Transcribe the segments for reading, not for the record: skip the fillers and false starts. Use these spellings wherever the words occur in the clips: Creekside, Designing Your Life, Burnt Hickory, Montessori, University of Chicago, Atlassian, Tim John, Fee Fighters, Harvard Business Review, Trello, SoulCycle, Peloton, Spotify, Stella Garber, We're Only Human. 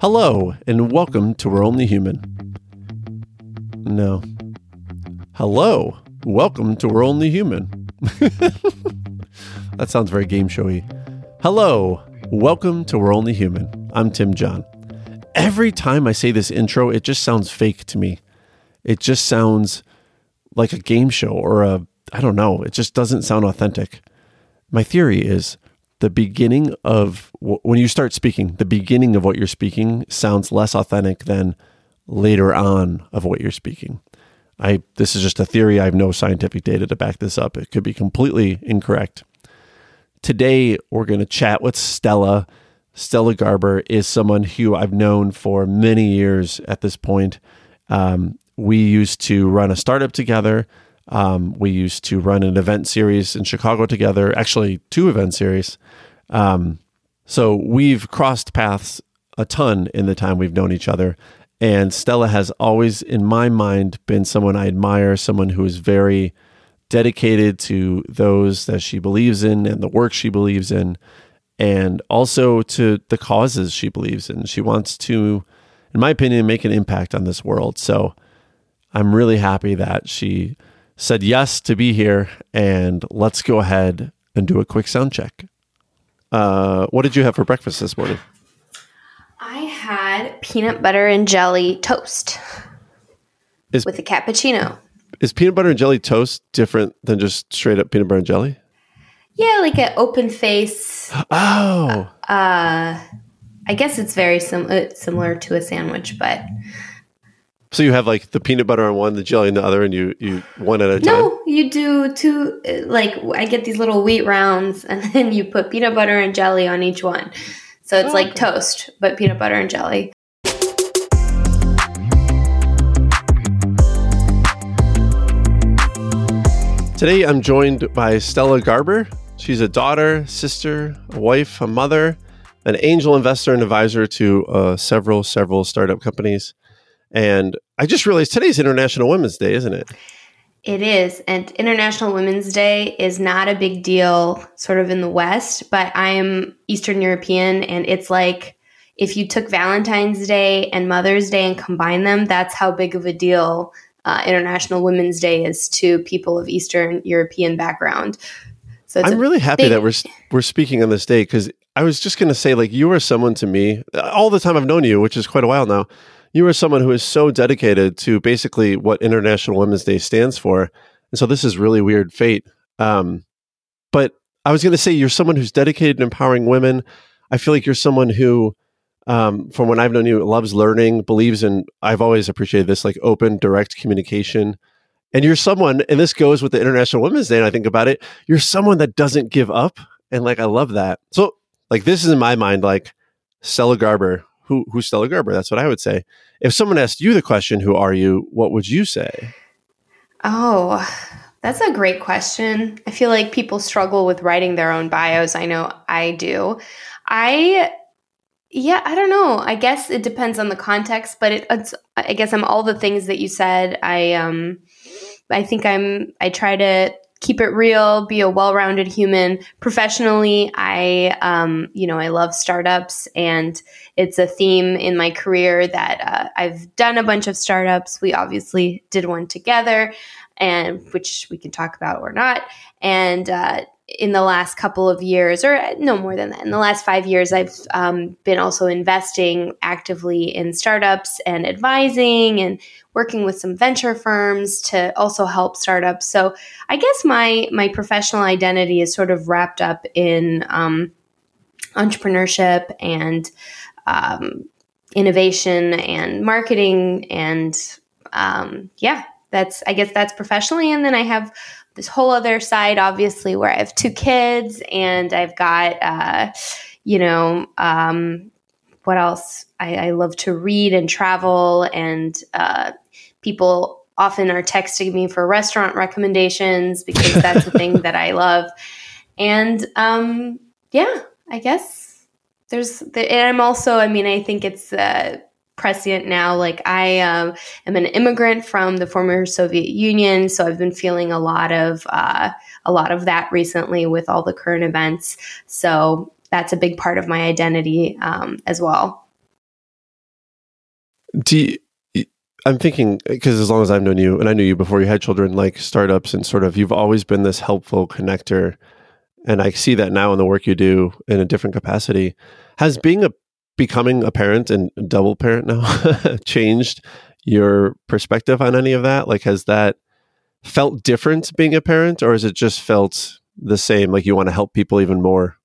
Hello, and welcome to We're Only Human. No. Hello, welcome to We're Only Human. That sounds very game showy. Hello, welcome to We're Only Human. I'm Tim John. Every time I say this intro, it just sounds fake to me. It just sounds like a game show or it just doesn't sound authentic. My theory is the beginning of when you start speaking, the beginning of what you're speaking sounds less authentic than later on of what you're speaking. This is just a theory. I have no scientific data to back this up. It could be completely incorrect. Today, we're going to chat with Stella. Stella Garber is someone who I've known for many years at this point. We used to run a startup together. We used to run an event series in Chicago together, actually 2 event series. So we've crossed paths a ton in the time we've known each other. And Stella has always, in my mind, been someone I admire, someone who is very dedicated to those that she believes in and the work she believes in, and also to the causes she believes in. She wants to, in my opinion, make an impact on this world. So I'm really happy that she said yes to be here, and let's go ahead and do a quick sound check. What did you have for breakfast this morning? I had peanut butter and jelly toast with a cappuccino. Is peanut butter and jelly toast different than just straight up peanut butter and jelly? Yeah, like an open face. Oh. I guess it's very similar to a sandwich, but... So you have like the peanut butter on one, the jelly on the other, and you one at a time? No, you do 2, like I get these little wheat rounds and then you put peanut butter and jelly on each one. So it's like toast, but peanut butter and jelly. Today I'm joined by Stella Garber. She's a daughter, sister, a wife, a mother, an angel investor and advisor to several startup companies. And I just realized today's International Women's Day, isn't it? It is. And International Women's Day is not a big deal sort of in the West, but I am Eastern European. And it's like if you took Valentine's Day and Mother's Day and combined them, that's how big of a deal International Women's Day is to people of Eastern European background. So I'm really happy that we're speaking on this day, because I was just going to say, like, you are someone to me, all the time I've known you, which is quite a while now. You are someone who is so dedicated to basically what International Women's Day stands for. And so this is really weird fate. But I was going to say, you're someone who's dedicated to empowering women. I feel like you're someone who, from when I've known you, loves learning, believes in, I've always appreciated this, like open, direct communication. And you're someone, and this goes with the International Women's Day, and I think about it, you're someone that doesn't give up. And like, I love that. So like, this is in my mind, like Stella Garber. Who's Stella Gerber? That's what I would say. If someone asked you the question, who are you, what would you say? Oh, that's a great question. I feel like people struggle with writing their own bios. I know I do. I don't know. I guess it depends on the context, but it's, I guess I'm all the things that you said. I think I try to keep it real, be a well-rounded human. Professionally, I love startups, and it's a theme in my career that I've done a bunch of startups. We obviously did one together, and which we can talk about or not. And in the last couple of years, or no more than that, in the last 5 years, I've been also investing actively in startups and advising and working with some venture firms to also help startups. So I guess my professional identity is sort of wrapped up in entrepreneurship and innovation and marketing. And that's professionally. And then I have this whole other side, obviously, where I have 2 kids and I've got, what else? I love to read and travel, and people often are texting me for restaurant recommendations because that's the thing that I love. And I guess and I'm also, I think it's prescient now. Like I am an immigrant from the former Soviet Union, so I've been feeling a lot of that recently with all the current events. So that's a big part of my identity as well. I'm thinking, because as long as I've known you, and I knew you before you had children, like startups and sort of, you've always been this helpful connector. And I see that now in the work you do in a different capacity. Has becoming a parent and double parent now changed your perspective on any of that? Like, has that felt different being a parent, or has it just felt the same, like you want to help people even more?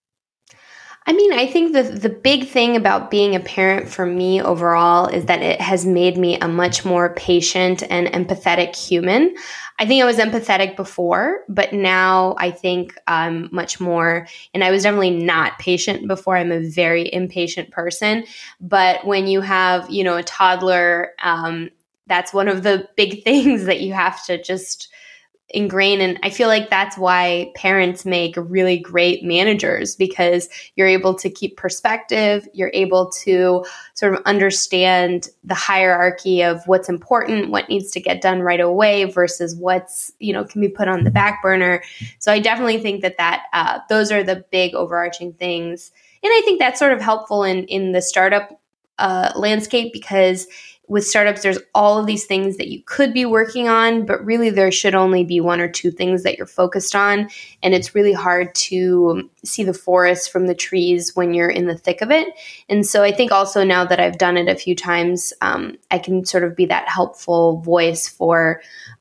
I mean, I think the big thing about being a parent for me overall is that it has made me a much more patient and empathetic human. I think I was empathetic before, but now I think I'm much more, and I was definitely not patient before. I'm a very impatient person. But when you have, you know, a toddler, that's one of the big things that you have to just ingrain. And I feel like that's why parents make really great managers, because you're able to keep perspective, you're able to sort of understand the hierarchy of what's important, what needs to get done right away versus what's, you know, can be put on the back burner. So I definitely think that those are the big overarching things. And I think that's sort of helpful in the startup landscape, because with startups, there's all of these things that you could be working on, but really there should only be one or two things that you're focused on. And it's really hard to see the forest from the trees when you're in the thick of it. And so I think also now that I've done it a few times, I can sort of be that helpful voice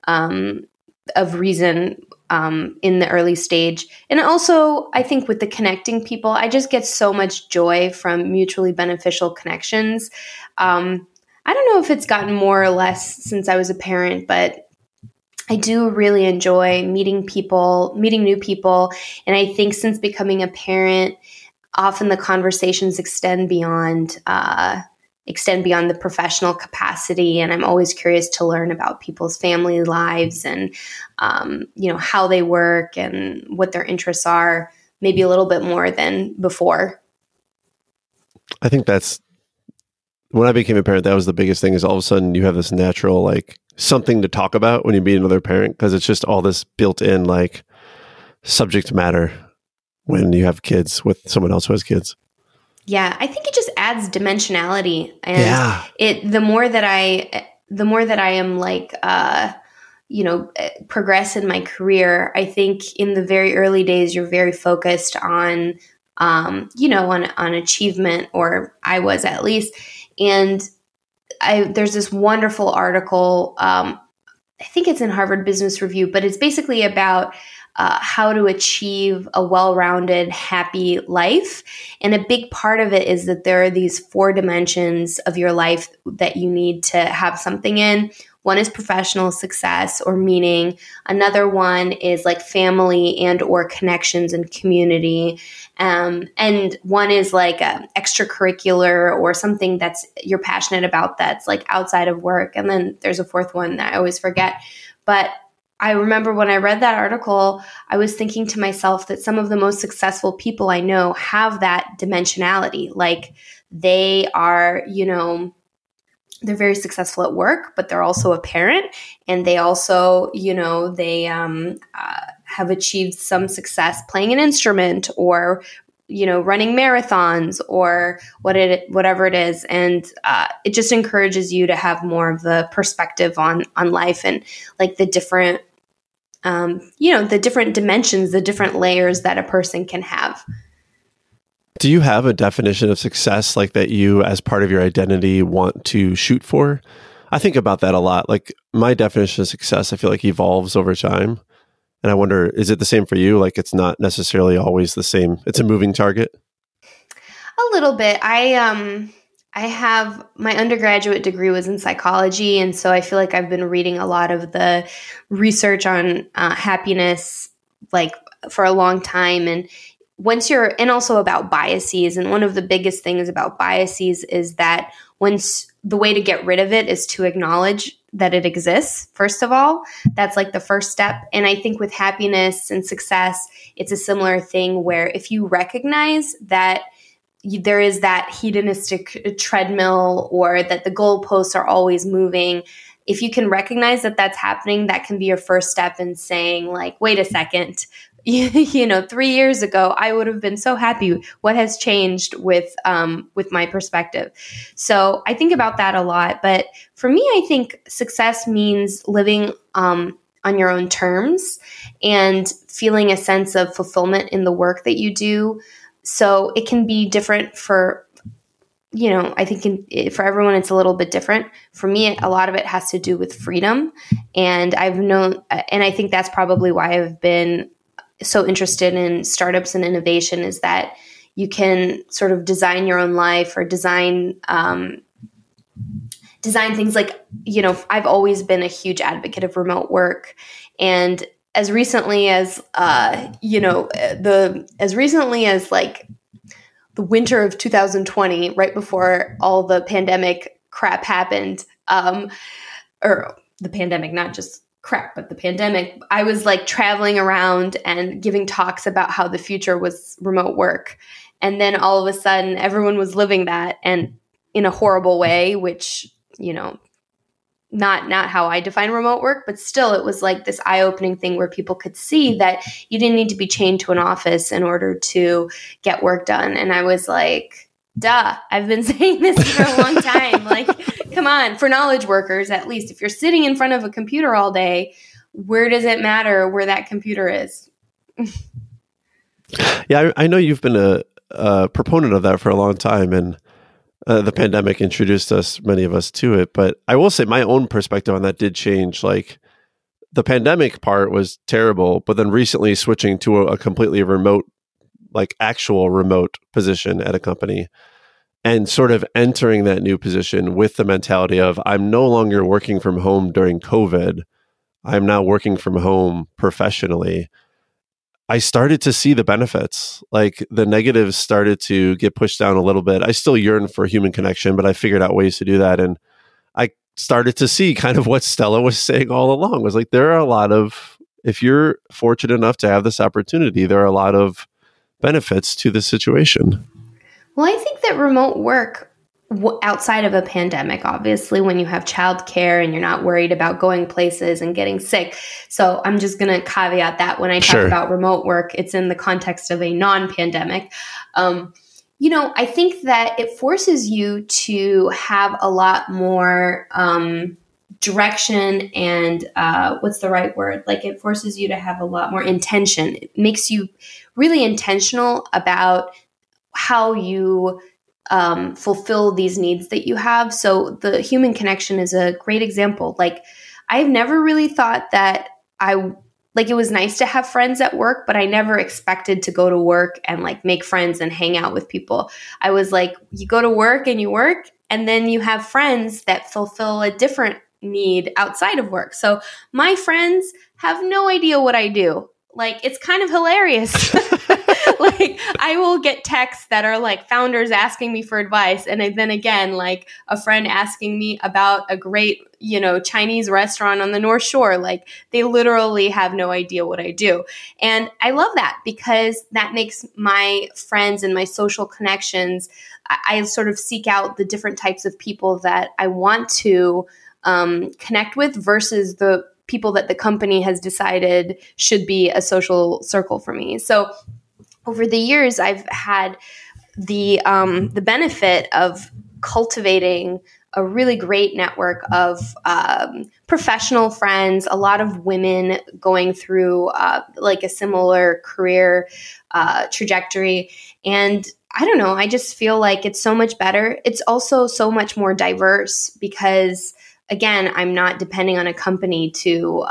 of reason in the early stage. And also, I think with the connecting people, I just get so much joy from mutually beneficial connections. I don't know if it's gotten more or less since I was a parent, but I do really enjoy meeting new people. And I think since becoming a parent, often the conversations extend beyond the professional capacity. And I'm always curious to learn about people's family lives and, you know, how they work and what their interests are, maybe a little bit more than before. I think that's, when I became a parent, that was the biggest thing, is all of a sudden you have this natural, like, something to talk about when you meet another parent, because it's just all this built in, like, subject matter when you have kids with someone else who has kids. Yeah. I think it just adds dimensionality. And the more that I am like, you know, progress in my career, I think in the very early days, you're very focused on, you know, on achievement, or I was at least. And there's this wonderful article, I think it's in Harvard Business Review, but it's basically about how to achieve a well-rounded, happy life. And a big part of it is that there are these four dimensions of your life that you need to have something in. One is professional success or meaning. Another one is like family and or connections and community. And one is like extracurricular or something that's you're passionate about that's like outside of work. And then there's a fourth one that I always forget. But I remember when I read that article, I was thinking to myself that some of the most successful people I know have that dimensionality. Like they are, you know, they're very successful at work, but they're also a parent, and they also, you know, they have achieved some success playing an instrument, or, you know, running marathons, or whatever it is. And it just encourages you to have more of the perspective on life and like the different, you know, the different dimensions, the different layers that a person can have. Do you have a definition of success, like that you, as part of your identity, want to shoot for? I think about that a lot. Like my definition of success, I feel like evolves over time. And I wonder, is it the same for you? Like, it's not necessarily always the same. It's a moving target. A little bit. I have my undergraduate degree was in psychology. And so I feel like I've been reading a lot of the research on happiness, like for a long time. And also about biases. And one of the biggest things about biases is that once the way to get rid of it is to acknowledge that it exists, first of all. That's like the first step. And I think with happiness and success, it's a similar thing where if you recognize that there is that hedonistic treadmill, or that the goalposts are always moving, if you can recognize that that's happening, that can be your first step in saying like, wait a second, you know, 3 years ago, I would have been so happy. What has changed with my perspective? So I think about that a lot. But for me, I think success means living on your own terms and feeling a sense of fulfillment in the work that you do. So it can be different for, you know, I think for everyone, it's a little bit different. For me, a lot of it has to do with freedom. And I think that's probably why I've been so interested in startups and innovation, is that you can sort of design your own life or design things like, you know, I've always been a huge advocate of remote work. And as recently as, like the winter of 2020, right before all the pandemic crap happened, or the pandemic, not just crap, but the pandemic, I was like traveling around and giving talks about how the future was remote work. And then all of a sudden everyone was living that, and in a horrible way, which, you know, not how I define remote work, but still it was like this eye-opening thing where people could see that you didn't need to be chained to an office in order to get work done. And I was like, duh, I've been saying this for a long time. Like, come on, for knowledge workers, at least if you're sitting in front of a computer all day, where does it matter where that computer is? Yeah, I know you've been a proponent of that for a long time, and the pandemic introduced us, many of us, to it. But I will say my own perspective on that did change. Like, the pandemic part was terrible, but then recently switching to a completely remote, like actual remote position at a company, and sort of entering that new position with the mentality of, I'm no longer working from home during COVID. I'm now working from home professionally. I started to see the benefits. Like, the negatives started to get pushed down a little bit. I still yearn for human connection, but I figured out ways to do that. And I started to see kind of what Stella was saying all along, was like, there are a lot of, if you're fortunate enough to have this opportunity, there are a lot of benefits to the situation. Well, I think that remote work outside of a pandemic, obviously, when you have childcare and you're not worried about going places and getting sick. So I'm just going to caveat that when I talk about remote work, it's in the context of a non-pandemic. You know, I think that it forces you to have a lot more direction and what's the right word? Like, it forces you to have a lot more intention. It makes you really intentional about how you fulfill these needs that you have. So the human connection is a great example. Like, I've never really thought that it was nice to have friends at work, but I never expected to go to work and like make friends and hang out with people. I was like, you go to work and you work, and then you have friends that fulfill a different need outside of work. So my friends have no idea what I do. Like, it's kind of hilarious. Like, I will get texts that are like founders asking me for advice. And then again, like a friend asking me about a great, you know, Chinese restaurant on the North Shore. Like, they literally have no idea what I do. And I love that, because that makes my friends and my social connections, I sort of seek out the different types of people that I want to connect with versus the people that the company has decided should be a social circle for me. So over the years, I've had the benefit of cultivating a really great network of professional friends, a lot of women going through like a similar career trajectory. And I don't know, I just feel like it's so much better. It's also so much more diverse because, again, I'm not depending on a company to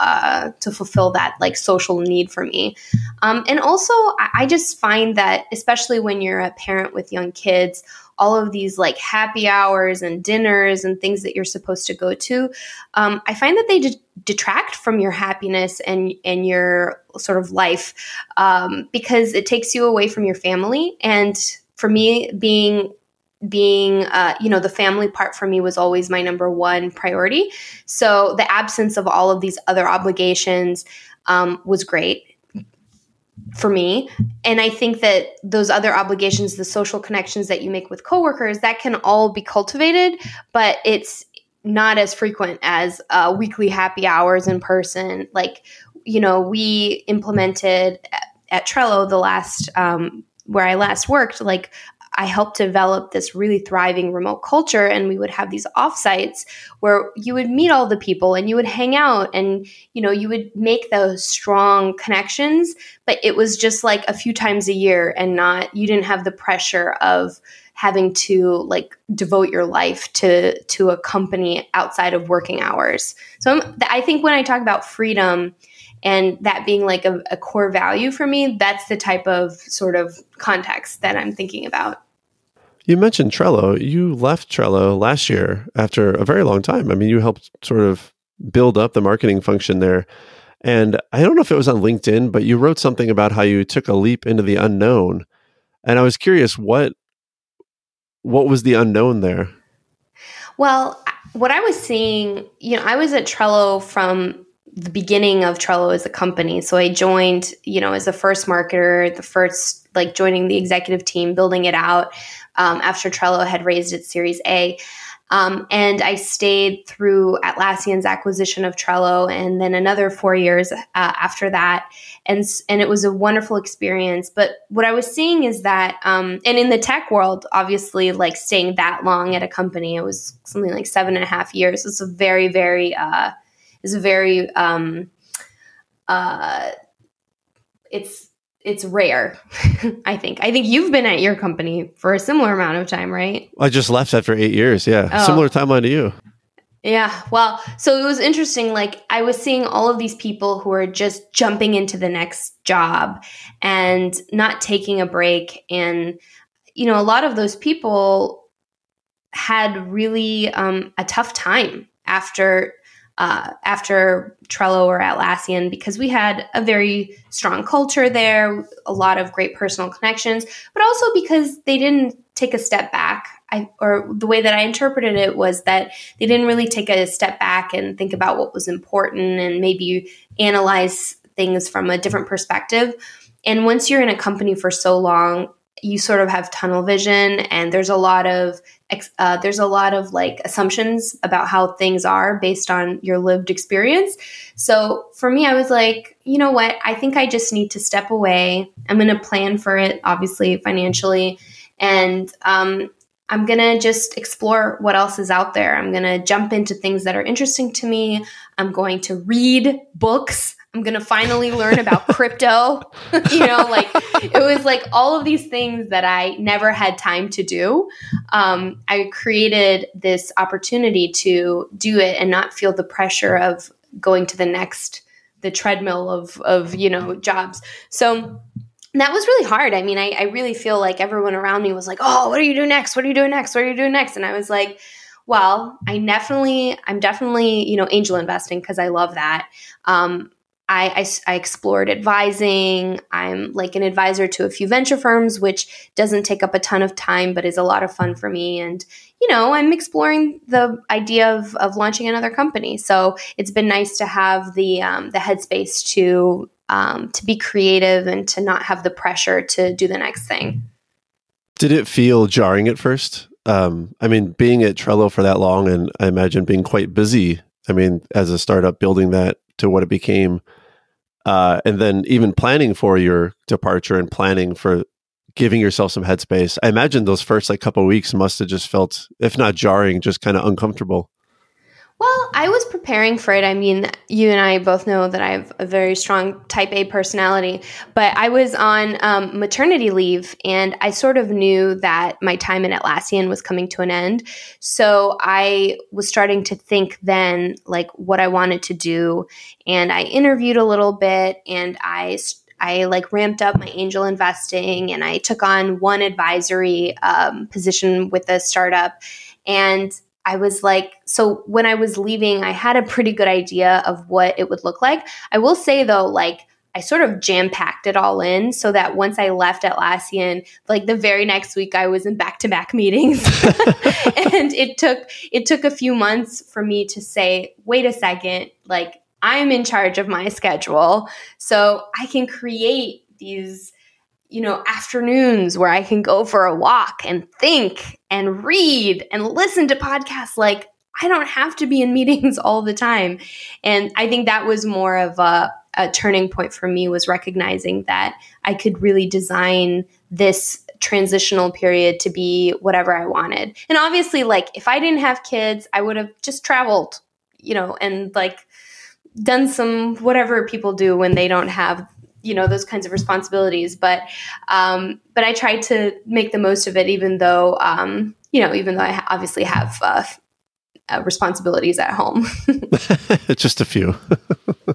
fulfill that like social need for me. And also, I just find that, especially when you're a parent with young kids, all of these like happy hours and dinners and things that you're supposed to go to, I find that they detract from your happiness and your sort of life because it takes you away from your family. And for me, being, you know, the family part for me was always my number one priority. So the absence of all of these other obligations was great for me. And I think that those other obligations, the social connections that you make with coworkers, that can all be cultivated, but it's not as frequent as weekly happy hours in person. Like, you know, we implemented at Trello, the last where I last worked, like I helped develop this really thriving remote culture, and we would have these offsites where you would meet all the people and you would hang out and, you know, you would make those strong connections, but it was just like a few times a year and not, you didn't have the pressure of having to like devote your life to a company outside of working hours. So I think when I talk about freedom and that being like a core value for me, that's the type of sort of context that I'm thinking about. You mentioned Trello. You left Trello last year after a very long time. I mean, you helped sort of build up the marketing function there. And I don't know if it was on LinkedIn, but you wrote something about how you took a leap into the unknown. And I was curious, what was the unknown there? Well, what I was seeing, you know, I was at Trello from the beginning of Trello as a company. So I joined, you know, as the first marketer, joining the executive team, building it out after Trello had raised its Series A. And I stayed through Atlassian's acquisition of Trello and then another 4 years after that. And it was a wonderful experience. But what I was seeing is that, and in the tech world, obviously, like staying that long at a company, it was something like 7.5 years. It's a very, very, it's rare. I think you've been at your company for a similar amount of time, right? I just left after 8 years. Yeah. Oh. Similar timeline to you. Yeah. Well, so it was interesting. Like I was seeing all of these people who are just jumping into the next job and not taking a break. And, you know, a lot of those people had really a tough time after Trello or Atlassian, because we had a very strong culture there, a lot of great personal connections, but also because they didn't take a step back. Or the way that I interpreted it was that they didn't really take a step back and think about what was important and maybe analyze things from a different perspective. And once you're in a company for so long, you sort of have tunnel vision, and there's a lot of like assumptions about how things are based on your lived experience. So for me, I was like, you know what? I think I just need to step away. I'm going to plan for it, obviously financially, and I'm going to just explore what else is out there. I'm going to jump into things that are interesting to me. I'm going to read books. I'm going to finally learn about crypto. You know, like it was like all of these things that I never had time to do. I created this opportunity to do it and not feel the pressure of going to the treadmill of, you know, jobs. So that was really hard. I mean, I really feel like everyone around me was like, oh, what are you doing next? What are you doing next? What are you doing next? And I was like, well, I'm definitely, you know, angel investing because I love that. I explored advising. I'm like an advisor to a few venture firms, which doesn't take up a ton of time, but is a lot of fun for me. And, you know, I'm exploring the idea of launching another company. So it's been nice to have the headspace to be creative and to not have the pressure to do the next thing. Did it feel jarring at first? I mean, being at Trello for that long, and I imagine being quite busy, I mean, as a startup, building that to what it became, and then even planning for your departure and planning for giving yourself some headspace. I imagine those first like couple of weeks must have just felt, if not jarring, just kind of uncomfortable. Well, I was preparing for it. I mean, you and I both know that I have a very strong type A personality, but I was on maternity leave, and I sort of knew that my time in Atlassian was coming to an end. So I was starting to think then like what I wanted to do. And I interviewed a little bit, and I like ramped up my angel investing, and I took on one advisory position with a startup. And I was like, so when I was leaving, I had a pretty good idea of what it would look like. I will say though, like I sort of jam-packed it all in so that once I left Atlassian, like the very next week I was in back-to-back meetings. And it took a few months for me to say, wait a second, like I'm in charge of my schedule. So I can create these, you know, afternoons where I can go for a walk and think and read and listen to podcasts. Like I don't have to be in meetings all the time. And I think that was more of a, a turning point for me was recognizing that I could really design this transitional period to be whatever I wanted. And obviously, like, if I didn't have kids, I would have just traveled, you know, and like done some whatever people do when they don't have, you know, those kinds of responsibilities. But I tried to make the most of it, even though, even though I obviously have responsibilities at home. Just a few.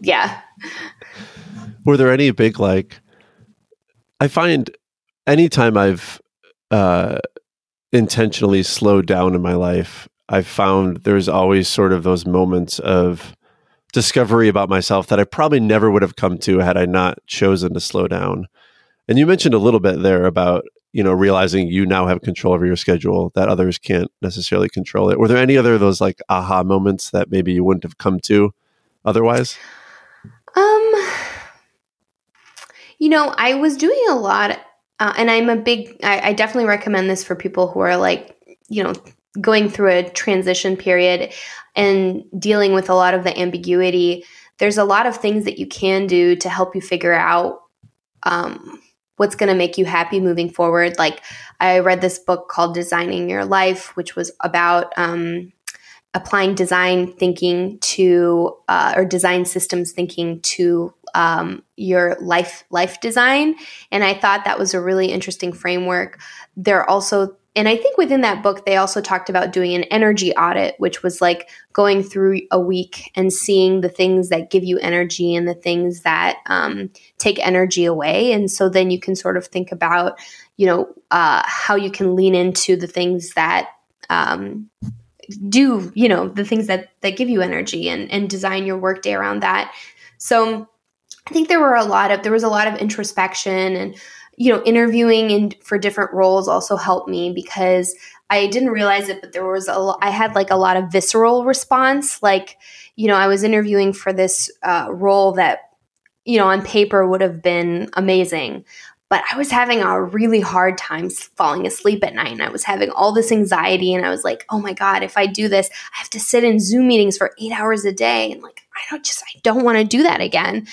Yeah. Were there any big, like, I find anytime I've intentionally slowed down in my life, I've found there's always sort of those moments of discovery about myself that I probably never would have come to had I not chosen to slow down. And you mentioned a little bit there about, you know, realizing you now have control over your schedule, that others can't necessarily control it. Were there any other of those, like, aha moments that maybe you wouldn't have come to otherwise? I was doing a lot, and I definitely recommend this for people who are, like, you know, going through a transition period and dealing with a lot of the ambiguity. There's a lot of things that you can do to help you figure out what's going to make you happy moving forward. Like, I read this book called Designing Your Life, which was about applying design thinking to or design systems thinking to your life design. And I thought that was a really interesting framework. There are also, and I think within that book, they also talked about doing an energy audit, which was like going through a week and seeing the things that give you energy and the things that take energy away. And so then you can sort of think about, how you can lean into the things that that give you energy and design your workday around that. So I think there was a lot of introspection, and interviewing for different roles also helped me, because I didn't realize it, but I had like a lot of visceral response. Like, I was interviewing for this role that, on paper would have been amazing, but I was having a really hard time falling asleep at night, and I was having all this anxiety, and I was like, oh my God, if I do this, I have to sit in Zoom meetings for 8 hours a day. And like, I don't want to do that again.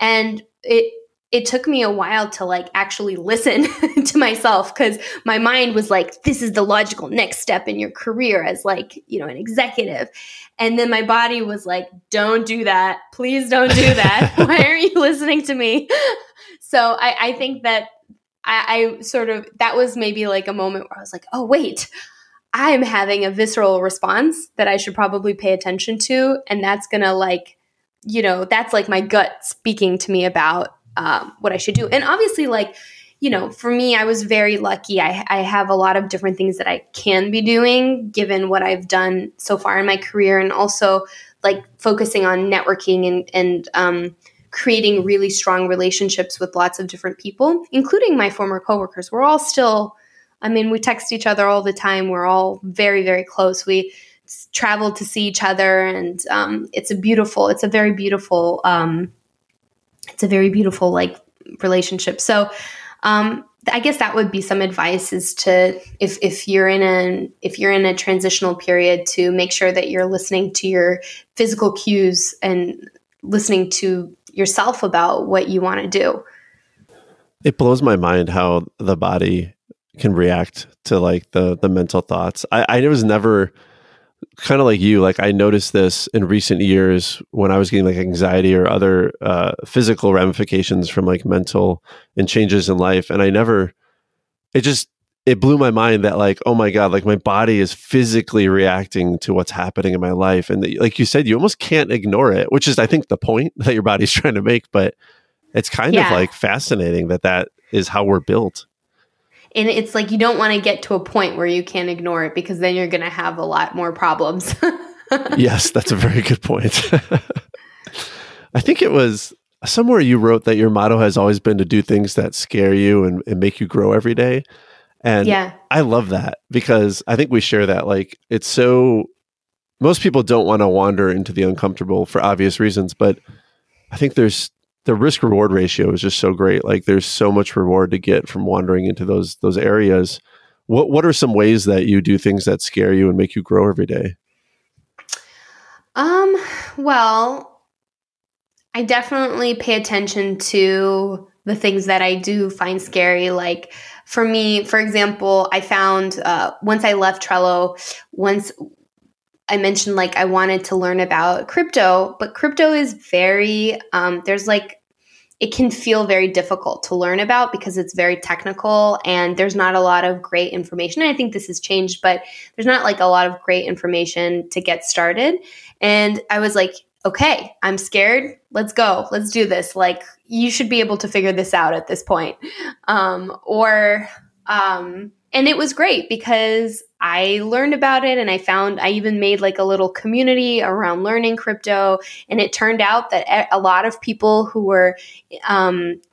And it took me a while to like actually listen to myself, because my mind was like, this is the logical next step in your career as like, an executive. And then my body was like, don't do that. Please don't do that. Why aren't you listening to me? So I think that I sort of, that was maybe like a moment where I was like, oh, wait, I'm having a visceral response that I should probably pay attention to. And that's going to like, that's like my gut speaking to me about what I should do. And obviously, like, for me, I was very lucky. I have a lot of different things that I can be doing given what I've done so far in my career, and also like focusing on networking and creating really strong relationships with lots of different people, including my former coworkers. We're all still, we text each other all the time. We're all very, very close. We traveled to see each other, and it's a very beautiful like relationship. So I guess that would be some advice, is to, if you're in a transitional period, to make sure that you're listening to your physical cues and listening to yourself about what you want to do. It blows my mind how the body can react to like the mental thoughts. I was never kind of like you, like I noticed this in recent years when I was getting like anxiety or other physical ramifications from like mental and changes in life. And it blew my mind that like, oh my God, like my body is physically reacting to what's happening in my life. And like you said, you almost can't ignore it, which is, I think, the point that your body's trying to make, but it's kind of like fascinating that is how we're built. And it's like, you don't want to get to a point where you can't ignore it, because then you're going to have a lot more problems. Yes, that's a very good point. I think it was somewhere you wrote that your motto has always been to do things that scare you and make you grow every day. And yeah. I love that, because I think we share that. Like, it's so, most people don't want to wander into the uncomfortable for obvious reasons, but I think there's, the risk reward ratio is just so great. Like, there's so much reward to get from wandering into those areas. What are some ways that you do things that scare you and make you grow every day? Well, I definitely pay attention to the things that I do find scary. Like for me, for example, I found once I left Trello, once I mentioned like I wanted to learn about crypto, but crypto is very, there's like, it can feel very difficult to learn about because it's very technical and there's not a lot of great information. And I think this has changed, but there's not like a lot of great information to get started. And I was like, okay, I'm scared. Let's go. Let's do this. Like, you should be able to figure this out at this point. And it was great because I learned about it and I even made like a little community around learning crypto. And it turned out that a lot of people who were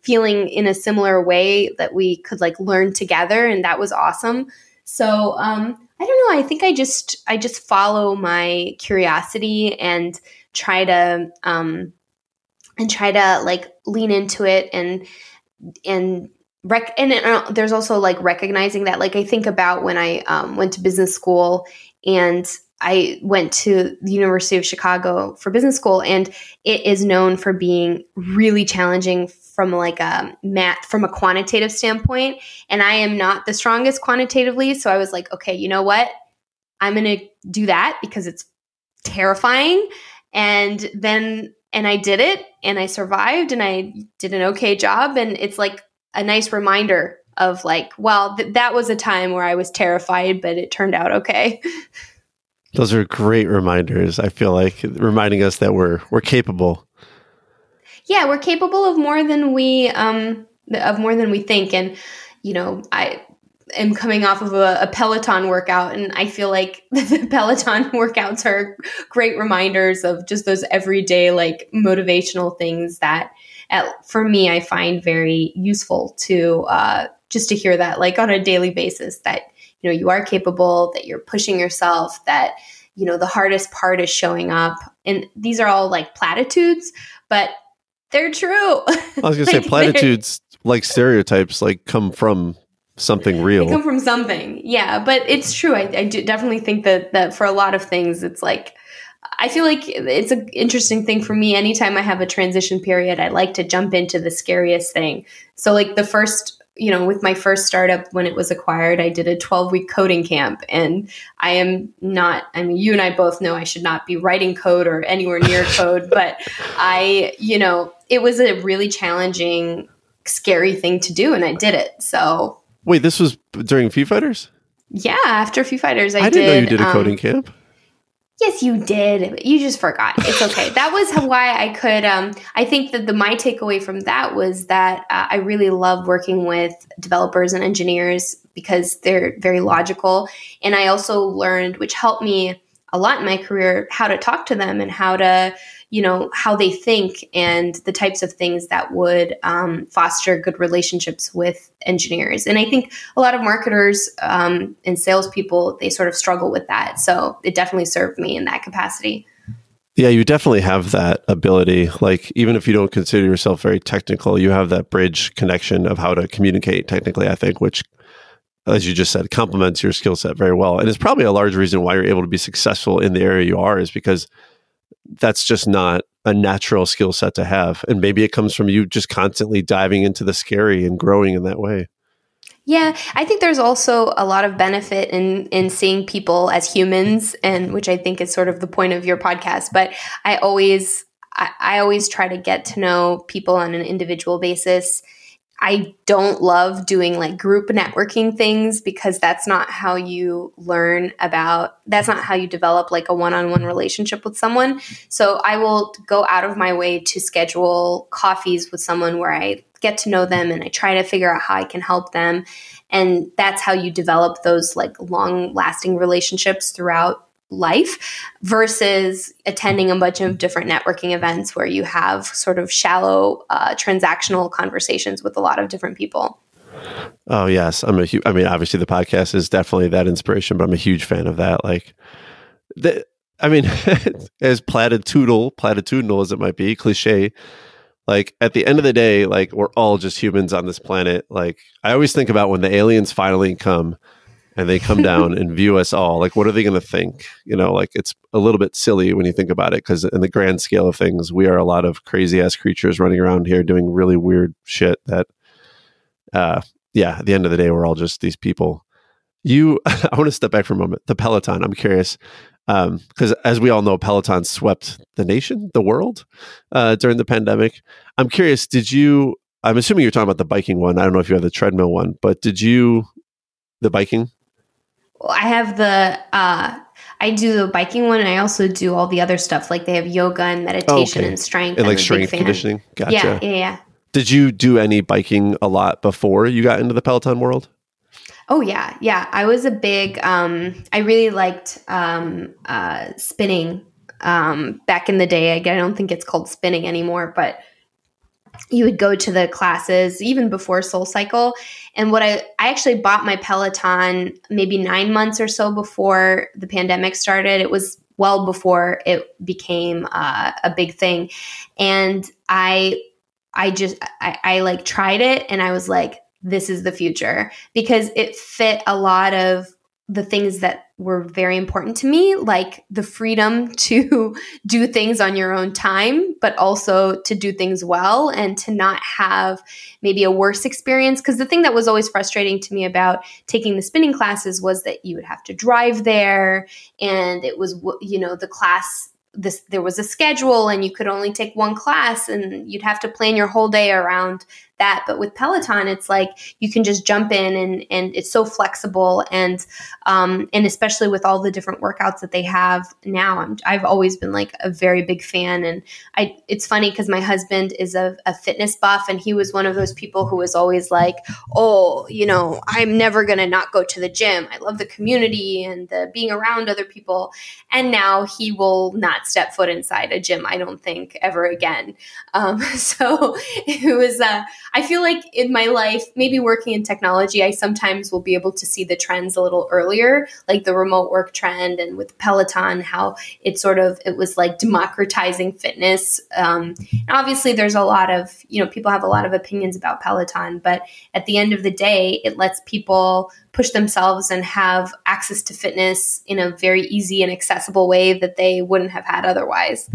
feeling in a similar way that we could like learn together. And that was awesome. So I don't know. I think I just follow my curiosity and try to like lean into it and there's also like recognizing that, like I think about when I went to business school and I went to the University of Chicago for business school, and it is known for being really challenging from like a math, from a quantitative standpoint. And I am not the strongest quantitatively. So I was like, okay, you know what? I'm going to do that because it's terrifying. And I did it and I survived and I did an okay job. And it's like a nice reminder of like, well, that was a time where I was terrified, but it turned out okay. Those are great reminders. I feel like reminding us that we're capable. Yeah, we're capable of more than we think. And, you know, I am coming off of a Peloton workout, and I feel like the Peloton workouts are great reminders of just those everyday, like motivational things that for me, I find very useful to just to hear that like on a daily basis that, you know, you are capable, that you're pushing yourself, that, you know, the hardest part is showing up. And these are all like platitudes, but they're true. I was going to say platitudes, like stereotypes, like come from something real. They come from something. Yeah. But it's true. I definitely think that for a lot of things, it's like, I feel like it's an interesting thing for me. Anytime I have a transition period, I like to jump into the scariest thing. So like the first, you know, with my first startup, when it was acquired, I did a 12-week coding camp, and you and I both know I should not be writing code or anywhere near code, but you know, it was a really challenging, scary thing to do. And I did it. So wait, this was during Fee Fighters? Yeah. After Fee Fighters, I didn't know you did a coding camp. Yes, you did. You just forgot. It's okay. That was why I could, I think that my takeaway from that was that I really love working with developers and engineers because they're very logical. And I also learned, which helped me a lot in my career, how to talk to them and how to, you know, how they think and the types of things that would foster good relationships with engineers. And I think a lot of marketers and salespeople, they sort of struggle with that. So it definitely served me in that capacity. Yeah, you definitely have that ability. Like, even if you don't consider yourself very technical, you have that bridge connection of how to communicate technically, I think, which, as you just said, complements your skill set very well. And it's probably a large reason why you're able to be successful in the area you are, is because that's just not a natural skill set to have. And maybe it comes from you just constantly diving into the scary and growing in that way. Yeah, I think there's also a lot of benefit in seeing people as humans, and which I think is sort of the point of your podcast. But I always try to get to know people on an individual basis. I don't love doing like group networking things because that's not how you develop like a one-on-one relationship with someone. So I will go out of my way to schedule coffees with someone where I get to know them and I try to figure out how I can help them. And that's how you develop those like long-lasting relationships throughout life, versus attending a bunch of different networking events where you have sort of shallow transactional conversations with a lot of different people. Oh, yes. Obviously the podcast is definitely that inspiration, but I'm a huge fan of that. Like, as platitudinal as it might be, cliche, like at the end of the day, like we're all just humans on this planet. Like I always think about when the aliens finally come and they come down and view us all, like, what are they going to think? You know, like, it's a little bit silly when you think about it, because in the grand scale of things, we are a lot of crazy ass creatures running around here doing really weird shit that, at the end of the day, we're all just these people. I want to step back for a moment. The Peloton, I'm curious. Because as we all know, Peloton swept the nation, the world, during the pandemic. I'm curious, I'm assuming you're talking about the biking one. I don't know if you have the treadmill one, but the biking? I have I do the biking one, and I also do all the other stuff. Like, they have yoga and meditation and strength. And like strength conditioning. Gotcha. Yeah. Did you do any biking a lot before you got into the Peloton world? Oh, yeah. Yeah. I was a big, I really liked spinning back in the day. I don't think it's called spinning anymore, but you would go to the classes even before SoulCycle. And what I actually bought my Peloton maybe 9 months or so before the pandemic started. It was well before it became a big thing. And I like tried it, and I was like, this is the future, because it fit a lot of the things that were very important to me, like the freedom to do things on your own time, but also to do things well and to not have maybe a worse experience. Because the thing that was always frustrating to me about taking the spinning classes was that you would have to drive there, and it was, the class, there was a schedule, and you could only take one class, and you'd have to plan your whole day around that. But with Peloton, it's like you can just jump in, and it's so flexible, and especially with all the different workouts that they have now, I've always been like a very big fan. And it's funny because my husband is a fitness buff, and he was one of those people who was always like, I'm never going to not go to the gym. I love the community and the being around other people. And now he will not step foot inside a gym, I don't think, ever again. So it was, I feel like in my life, maybe working in technology, I sometimes will be able to see the trends a little earlier, like the remote work trend, and with Peloton, how it was like democratizing fitness. And obviously there's a lot of, people have a lot of opinions about Peloton, but at the end of the day, it lets people push themselves and have access to fitness in a very easy and accessible way that they wouldn't have had otherwise.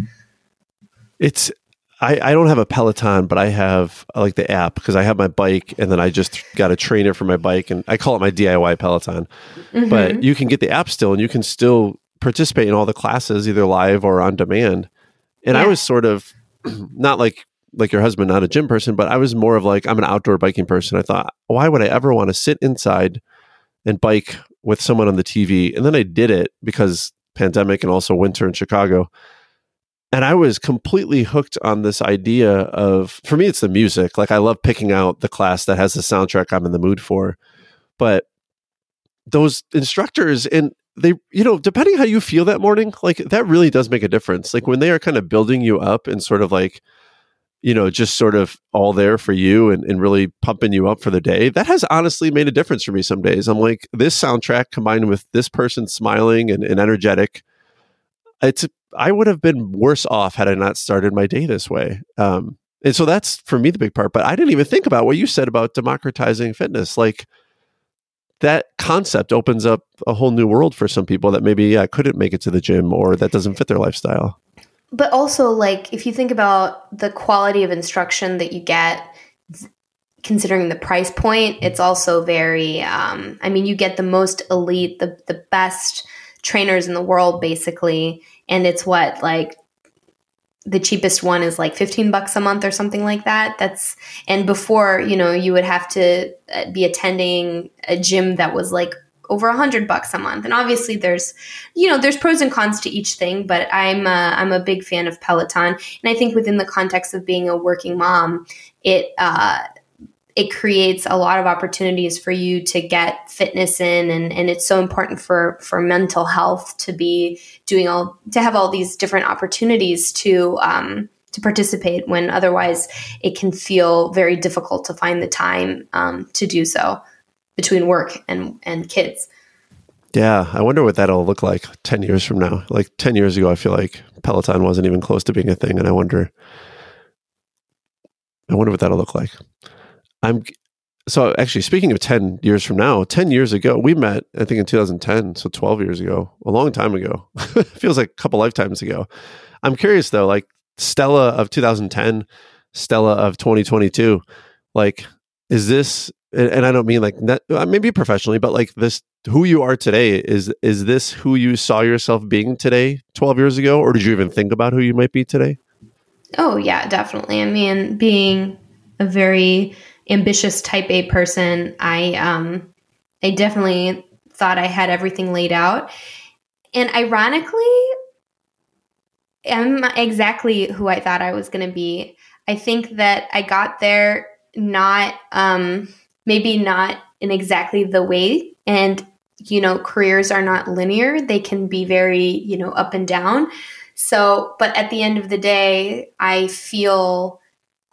I don't have a Peloton, but I have like the app, because I have my bike, and then I just got a trainer for my bike, and I call it my DIY Peloton. Mm-hmm. But you can get the app still, and you can still participate in all the classes, either live or on demand. And I was sort of not like your husband, not a gym person, but I was more of like, I'm an outdoor biking person. I thought, why would I ever want to sit inside and bike with someone on the TV? And then I did it because pandemic and also winter in Chicago. And I was completely hooked on this idea of, for me, it's the music. Like, I love picking out the class that has the soundtrack I'm in the mood for. But those instructors, and they, depending how you feel that morning, like, that really does make a difference. Like, when they are kind of building you up and sort of like, just sort of all there for you and really pumping you up for the day, that has honestly made a difference for me some days. I'm like, this soundtrack combined with this person smiling and energetic, I would have been worse off had I not started my day this way. And so that's, for me, the big part. But I didn't even think about what you said about democratizing fitness. Like, that concept opens up a whole new world for some people that maybe couldn't make it to the gym, or that doesn't fit their lifestyle. But also, like, if you think about the quality of instruction that you get, considering the price point, it's also very, you get the most elite, the best trainers in the world, basically. And it's the cheapest one is like $15 a month or something like that. And before, you would have to be attending a gym that was like over $100 a month. And obviously there's, there's pros and cons to each thing, but I'm a big fan of Peloton. And I think within the context of being a working mom, it creates a lot of opportunities for you to get fitness in, and it's so important for mental health to be to have all these different opportunities to participate, when otherwise it can feel very difficult to find the time to do so between work and kids. Yeah, I wonder what that'll look like 10 years from now. Like, 10 years ago, I feel like Peloton wasn't even close to being a thing, and I wonder what that'll look like. So actually, speaking of 10 years from now, 10 years ago, we met, I think in 2010, so 12 years ago, a long time ago. Feels like a couple lifetimes ago. I'm curious though, like Stella of 2010, Stella of 2022, like, is this, and I don't mean like, maybe professionally, but like this, who you are today, is this who you saw yourself being today 12 years ago? Or did you even think about who you might be today? Oh yeah, definitely. I mean, being a very ambitious type A person, I definitely thought I had everything laid out. And ironically, I'm exactly who I thought I was going to be. I think that I got there not in exactly the way. And, you know, careers are not linear. They can be very, you know, up and down. So, but at the end of the day, I feel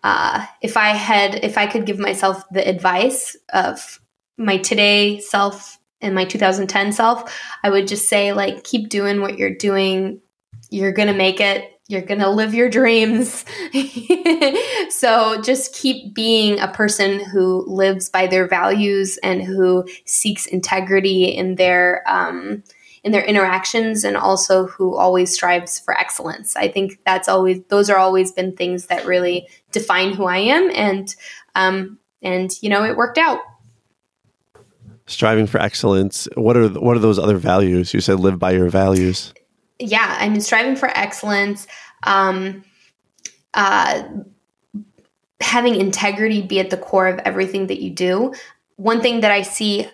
if I could give myself the advice of my today self and my 2010 self, I would just say, like, keep doing what you're doing. You're going to make it. You're going to live your dreams. So just keep being a person who lives by their values and who seeks integrity in their interactions, and also who always strives for excellence. I think those are always been things that really define who I am, and you know, it worked out. Striving for excellence. What are those other values? You said live by your values. Yeah, I mean, striving for excellence, having integrity be at the core of everything that you do. One thing that I see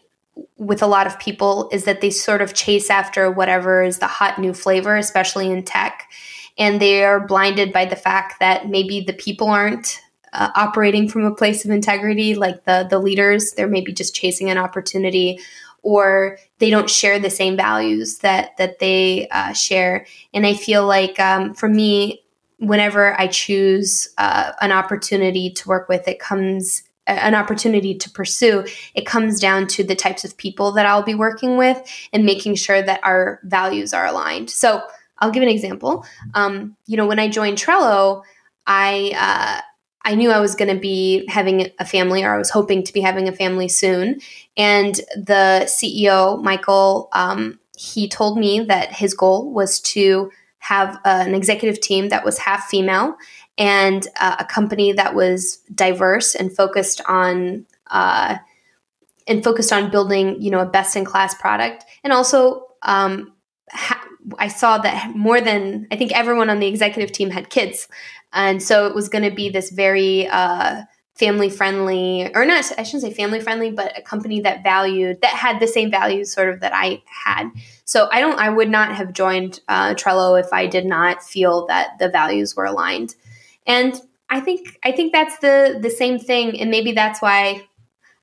with a lot of people is that they sort of chase after whatever is the hot new flavor, especially in tech. And they are blinded by the fact that maybe the people aren't operating from a place of integrity, like the leaders. They're maybe just chasing an opportunity, or they don't share the same values that they share. And I feel like for me, whenever I choose an opportunity to work with, an opportunity to pursue, it comes down to the types of people that I'll be working with and making sure that our values are aligned. So I'll give an example. You know, when I joined Trello, I knew I was going to be having a family, or I was hoping to be having a family soon. And the CEO, Michael, he told me that his goal was to have an executive team that was half female and a company that was diverse and focused on building, you know, a best-in-class product. And also, I saw that I think everyone on the executive team had kids, and so it was going to be this very family-friendly, or not, I shouldn't say family-friendly, but a company that had the same values sort of that I had. So I would not have joined Trello if I did not feel that the values were aligned. And I think that's the same thing. And maybe that's why,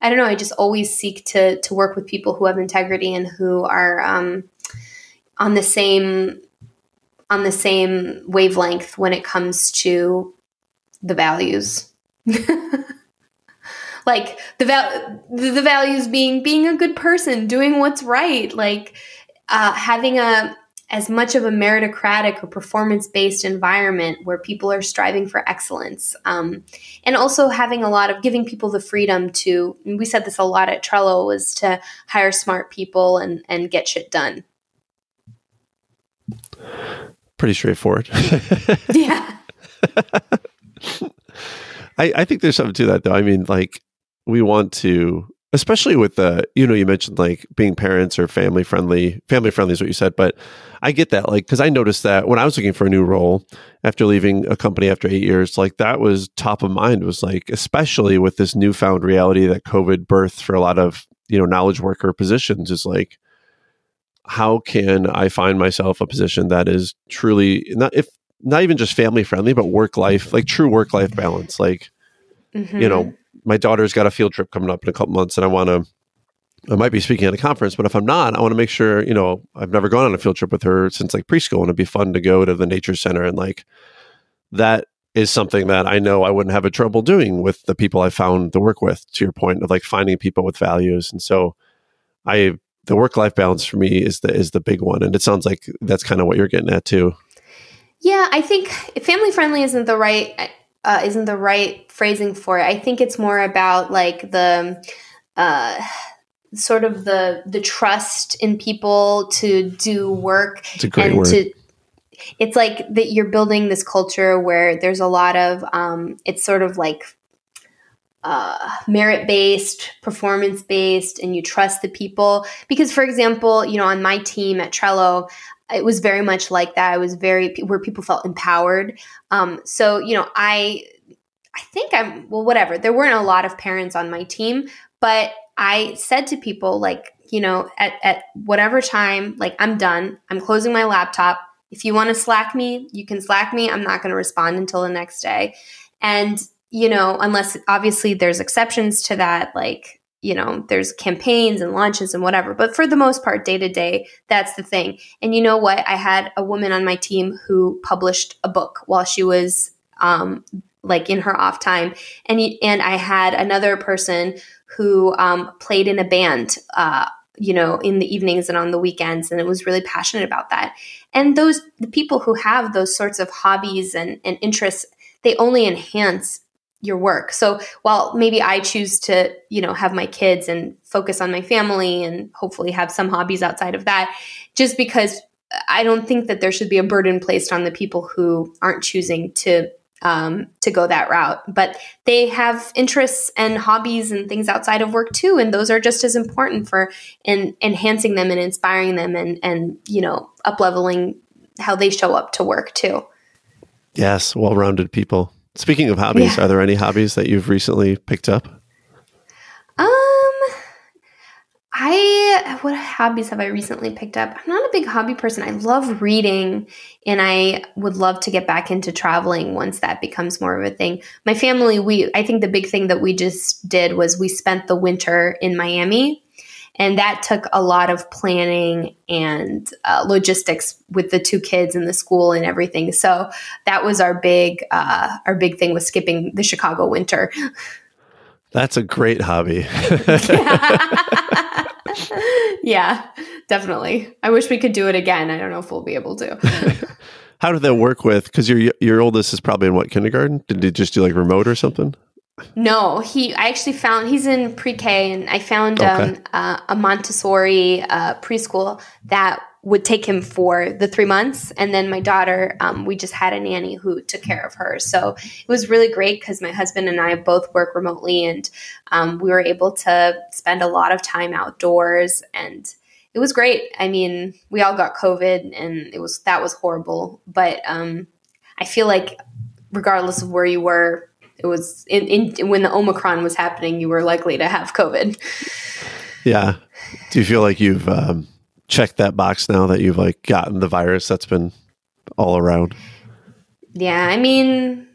I don't know, I just always seek to work with people who have integrity and who are on the same wavelength when it comes to the values. Like the values being a good person, doing what's right, like having as much of a meritocratic or performance-based environment where people are striving for excellence. And also giving people the freedom to, and we said this a lot at Trello, was to hire smart people and get shit done. Pretty straightforward. Yeah. I think there's something to that, though. I mean, like, we want to, especially with the, you know, you mentioned like being parents or family friendly is what you said, but I get that. Like, cause I noticed that when I was looking for a new role after leaving a company after 8 years, like that was top of mind, was like, especially with this newfound reality that COVID birthed for a lot of, you know, knowledge worker positions, is like, how can I find myself a position that is truly not even just family friendly, but true work-life balance. Like, mm-hmm. You know, my daughter's got a field trip coming up in a couple months, and I might be speaking at a conference, but if I'm not, I want to make sure, you know, I've never gone on a field trip with her since like preschool, and it'd be fun to go to the nature center. And like, that is something that I know I wouldn't have a trouble doing with the people I found to work with, to your point of like finding people with values. And so the work-life balance for me is the big one. And it sounds like that's kind of what you're getting at too. Yeah, I think family-friendly isn't the right isn't the right phrasing for it. I think it's more about like the sort of the trust in people to do work. It's a great word. It's like that you're building this culture where there's a lot of it's sort of like merit-based, performance-based, and you trust the people. Because, for example, you know, on my team at Trello, it was very much like that. It was very where people felt empowered. So, you know, I think I'm well, whatever. There weren't a lot of parents on my team, but I said to people, like, you know, at whatever time, like, I'm done. I'm closing my laptop. If you want to Slack me, you can Slack me. I'm not going to respond until the next day. And, you know, unless obviously there's exceptions to that, like, you know, there's campaigns and launches and whatever. But for the most part, day to day, that's the thing. And you know what? I had a woman on my team who published a book while she was like in her off time. And I had another person who played in a band you know, in the evenings and on the weekends. And it was really passionate about that. And the people who have those sorts of hobbies and interests, they only enhance your work. So while maybe I choose to, you know, have my kids and focus on my family and hopefully have some hobbies outside of that, just because I don't think that there should be a burden placed on the people who aren't choosing to go that route. But they have interests and hobbies and things outside of work too. And those are just as important for enhancing them and inspiring them and, you know, up-leveling how they show up to work too. Yes. Well-rounded people. Speaking of hobbies, yeah. Are there any hobbies that you've recently picked up? What hobbies have I recently picked up? I'm not a big hobby person. I love reading, and I would love to get back into traveling once that becomes more of a thing. My family, I think the big thing that we just did was we spent the winter in Miami, and that took a lot of planning and logistics with the two kids and the school and everything. So that was our big thing was skipping the Chicago winter. That's a great hobby. Yeah, definitely. I wish we could do it again. I don't know if we'll be able to. How did that work with, because your oldest is probably in what, kindergarten? Did they just do like remote or something? No, I actually found, he's in pre-K, and I found a Montessori preschool that would take him for the 3 months. And then my daughter, we just had a nanny who took care of her. So it was really great because my husband and I both work remotely, and we were able to spend a lot of time outdoors, and it was great. I mean, we all got COVID, and that was horrible. But I feel like regardless of where you were, it was when the Omicron was happening, you were likely to have COVID. Yeah. Do you feel like you've, check that box now that you've like gotten the virus that's been all around? Yeah, I mean,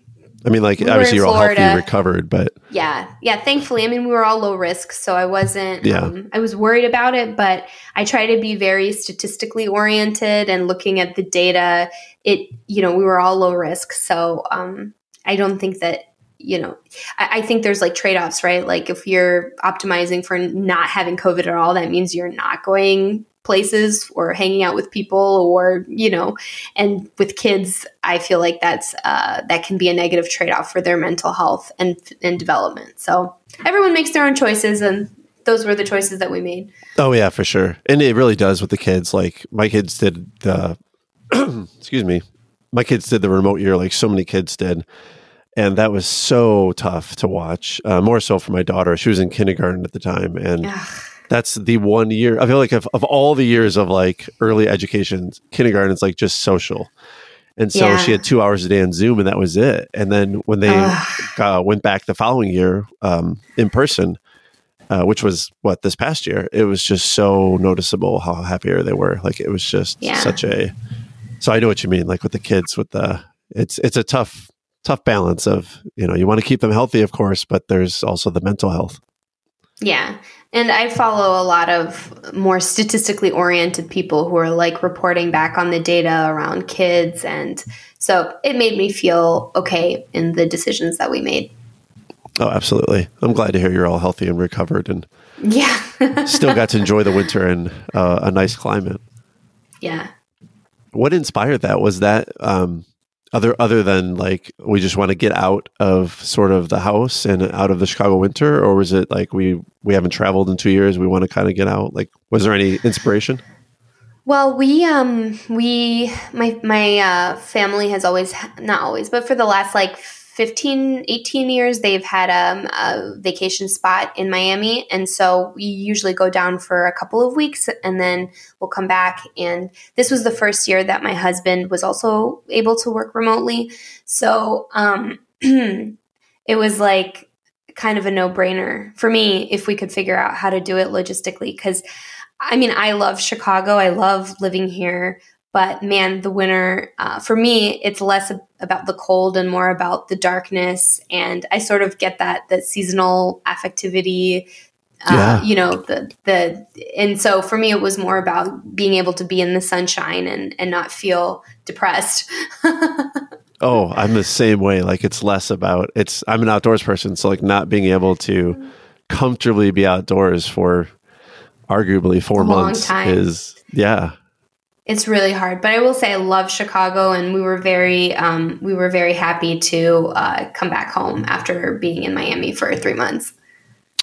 like, we obviously you're all healthy, recovered, but yeah. Thankfully, I mean, we were all low risk, so I wasn't. Yeah. I was worried about it, but I try to be very statistically oriented and looking at the data. It, you know, we were all low risk, so I don't think that. You know, I think there's like trade-offs, right? Like if you're optimizing for not having COVID at all, that means you're not going places or hanging out with people or, you know, and with kids, I feel like that's, that can be a negative trade-off for their mental health and development. So everyone makes their own choices, and those were the choices that we made. Oh yeah, for sure. And it really does with the kids. Like my kids did the remote year, like so many kids did. And that was so tough to watch, more so for my daughter. She was in kindergarten at the time. And that's the one year. I feel like of all the years of like early education, kindergarten is like just social. And so she had 2 hours a day on Zoom, and that was it. And then when they went back the following year in person, which was this past year, it was just so noticeable how happier they were. Like it was just such a... So I know what you mean, like with the kids, with the... It's a tough balance of, you know, you want to keep them healthy, of course, but there's also the mental health. Yeah. And I follow a lot of more statistically oriented people who are like reporting back on the data around kids. And so it made me feel okay in the decisions that we made. Oh, absolutely. I'm glad to hear you're all healthy and recovered and still got to enjoy the winter and a nice climate. Yeah. What inspired that? Was that, Other than like, we just want to get out of sort of the house and out of the Chicago winter? Or was it like, we haven't traveled in 2 years, we want to kind of get out? Like, was there any inspiration? Well, my family has always, not always, but for the last like 15, 18 years, they've had a vacation spot in Miami. And so we usually go down for a couple of weeks and then we'll come back. And this was the first year that my husband was also able to work remotely. So it was like kind of a no-brainer for me if we could figure out how to do it logistically. Because I mean, I love Chicago. I love living here. But man, the winter, for me, it's less about the cold and more about the darkness. And I sort of get that seasonal affectivity, you know, and so for me, it was more about being able to be in the sunshine and not feel depressed. Oh, I'm the same way. Like, it's less about, I'm an outdoors person. So like, not being able to comfortably be outdoors for arguably 4 months is, yeah. It's really hard, but I will say I love Chicago, and we were very happy to come back home after being in Miami for 3 months.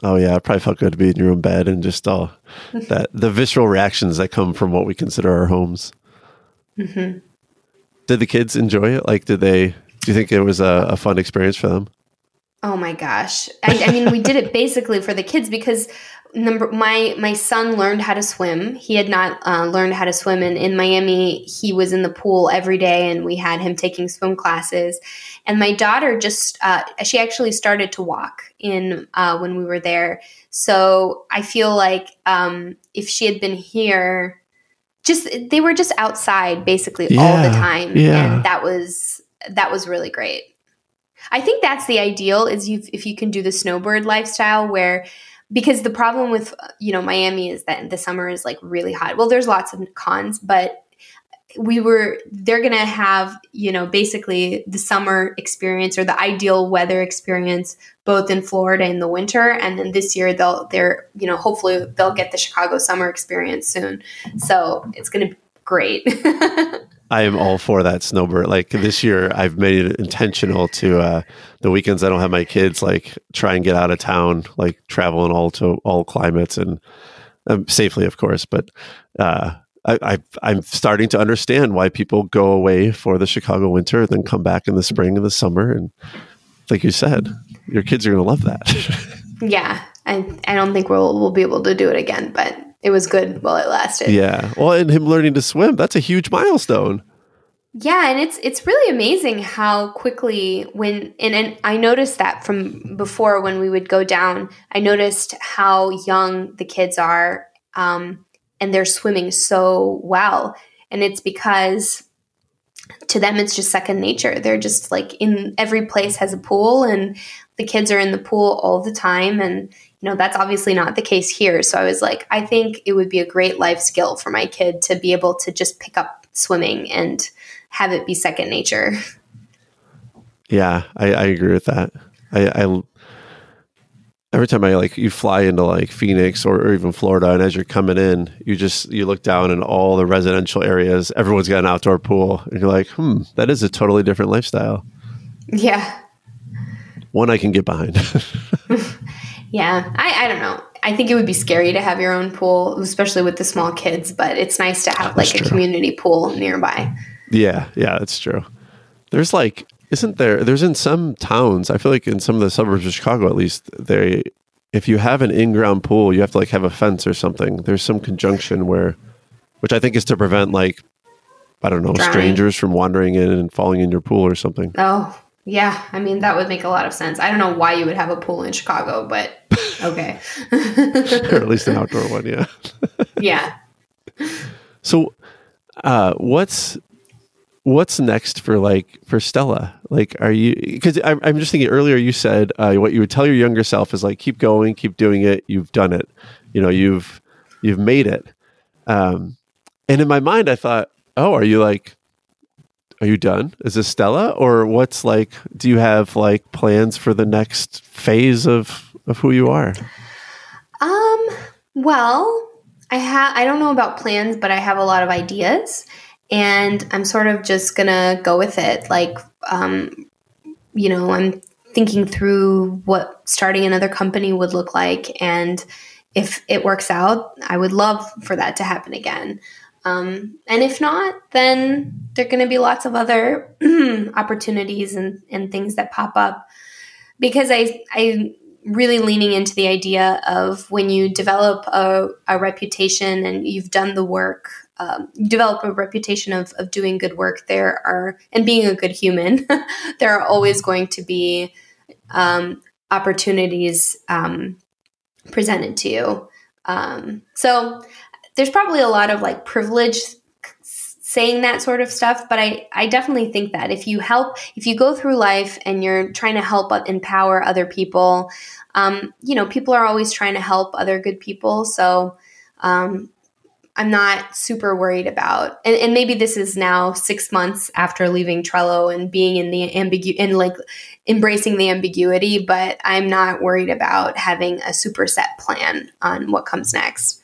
Oh yeah, it probably felt good to be in your own bed and just all that the visceral reactions that come from what we consider our homes. Mm-hmm. Did the kids enjoy it? Like, do you think it was a fun experience for them? Oh my gosh! I mean, we did it basically for the kids because. My son learned how to swim. He had not learned how to swim. And in Miami, he was in the pool every day and we had him taking swim classes. And my daughter she actually started to walk in when we were there. So I feel like if she had been here, they were just outside basically all the time. Yeah. And that was really great. I think that's the ideal is if you can do the snowbird lifestyle where – because the problem with, you know, Miami is that the summer is like really hot. Well, there's lots of cons, but they're going to have, you know, basically the summer experience or the ideal weather experience, both in Florida in the winter. And then this year you know, hopefully they'll get the Chicago summer experience soon. So it's going to be great. I am all for that snowbird. Like this year, I've made it intentional to the weekends I don't have my kids, like try and get out of town, like traveling to all climates and safely, of course. But I'm starting to understand why people go away for the Chicago winter, then come back in the spring and the summer. And like you said, your kids are going to love that. Yeah, I don't think we'll be able to do it again, but. It was good while it lasted. Yeah. Well, and him learning to swim, that's a huge milestone. Yeah. And it's really amazing how quickly and I noticed that from before when we would go down, I noticed how young the kids are and they're swimming so well. And it's because to them, it's just second nature. They're just like every place has a pool and the kids are in the pool all the time. And you know, that's obviously not the case here. So I was like, I think it would be a great life skill for my kid to be able to just pick up swimming and have it be second nature. Yeah, I agree with that. I every time I like you fly into like Phoenix or even Florida, and as you're coming in, you look down and all the residential areas, everyone's got an outdoor pool, and you're like, that is a totally different lifestyle. Yeah, one I can get behind. Yeah. I don't know. I think it would be scary to have your own pool, especially with the small kids, but it's nice to have like a community pool nearby. Yeah. Yeah, that's true. There's like, there's in some towns, I feel like in some of the suburbs of Chicago, at least if you have an in-ground pool, you have to like have a fence or something. There's some conjunction which I think is to prevent like, I don't know, strangers from wandering in and falling in your pool or something. Oh, yeah, I mean, that would make a lot of sense. I don't know why you would have a pool in Chicago, but okay. Or at least an outdoor one, yeah. Yeah. So what's next for Stella? Like, because I'm just thinking earlier you said what you would tell your younger self is like, keep going, keep doing it. You've done it. You know, you've made it. And in my mind, I thought, oh, are you done? Is this Stella? Or what's like, do you have like plans for the next phase of who you are? Well, I don't know about plans, but I have a lot of ideas. And I'm sort of just going to go with it. Like, you know, I'm thinking through what starting another company would look like. And if it works out, I would love for that to happen again. And if not, then there are going to be lots of other opportunities and things that pop up, because I'm really leaning into the idea of when you develop a reputation and you've done the work, develop a reputation of doing good work, and being a good human, there are always going to be opportunities presented to you. So there's probably a lot of like privilege saying that sort of stuff, but I definitely think that if you go through life and you're trying to help empower other people, you know, people are always trying to help other good people. So I'm not super worried about, and maybe this is now 6 months after leaving Trello and being in the embracing the ambiguity, but I'm not worried about having a super set plan on what comes next.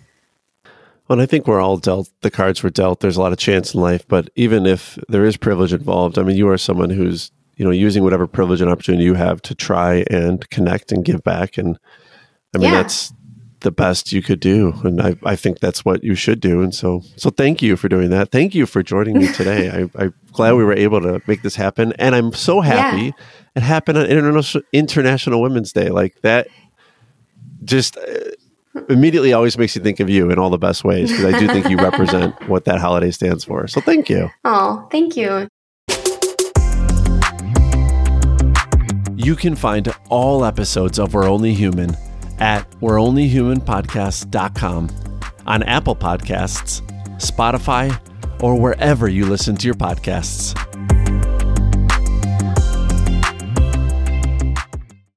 Well, I think we're all dealt the cards we're dealt. There's a lot of chance in life, but even if there is privilege involved, I mean, you are someone who's, you know, using whatever privilege and opportunity you have to try and connect and give back. And I mean, that's the best you could do. And I think that's what you should do. And so thank you for doing that. Thank you for joining me today. I'm glad we were able to make this happen. And I'm so happy it happened on International Women's Day. Like that just... immediately always makes you think of you in all the best ways, because I do think you represent what that holiday stands for. So thank you. Oh, thank you. You can find all episodes of We're Only Human at we'reonlyhumanpodcast.com, on Apple Podcasts, Spotify, or wherever you listen to your podcasts.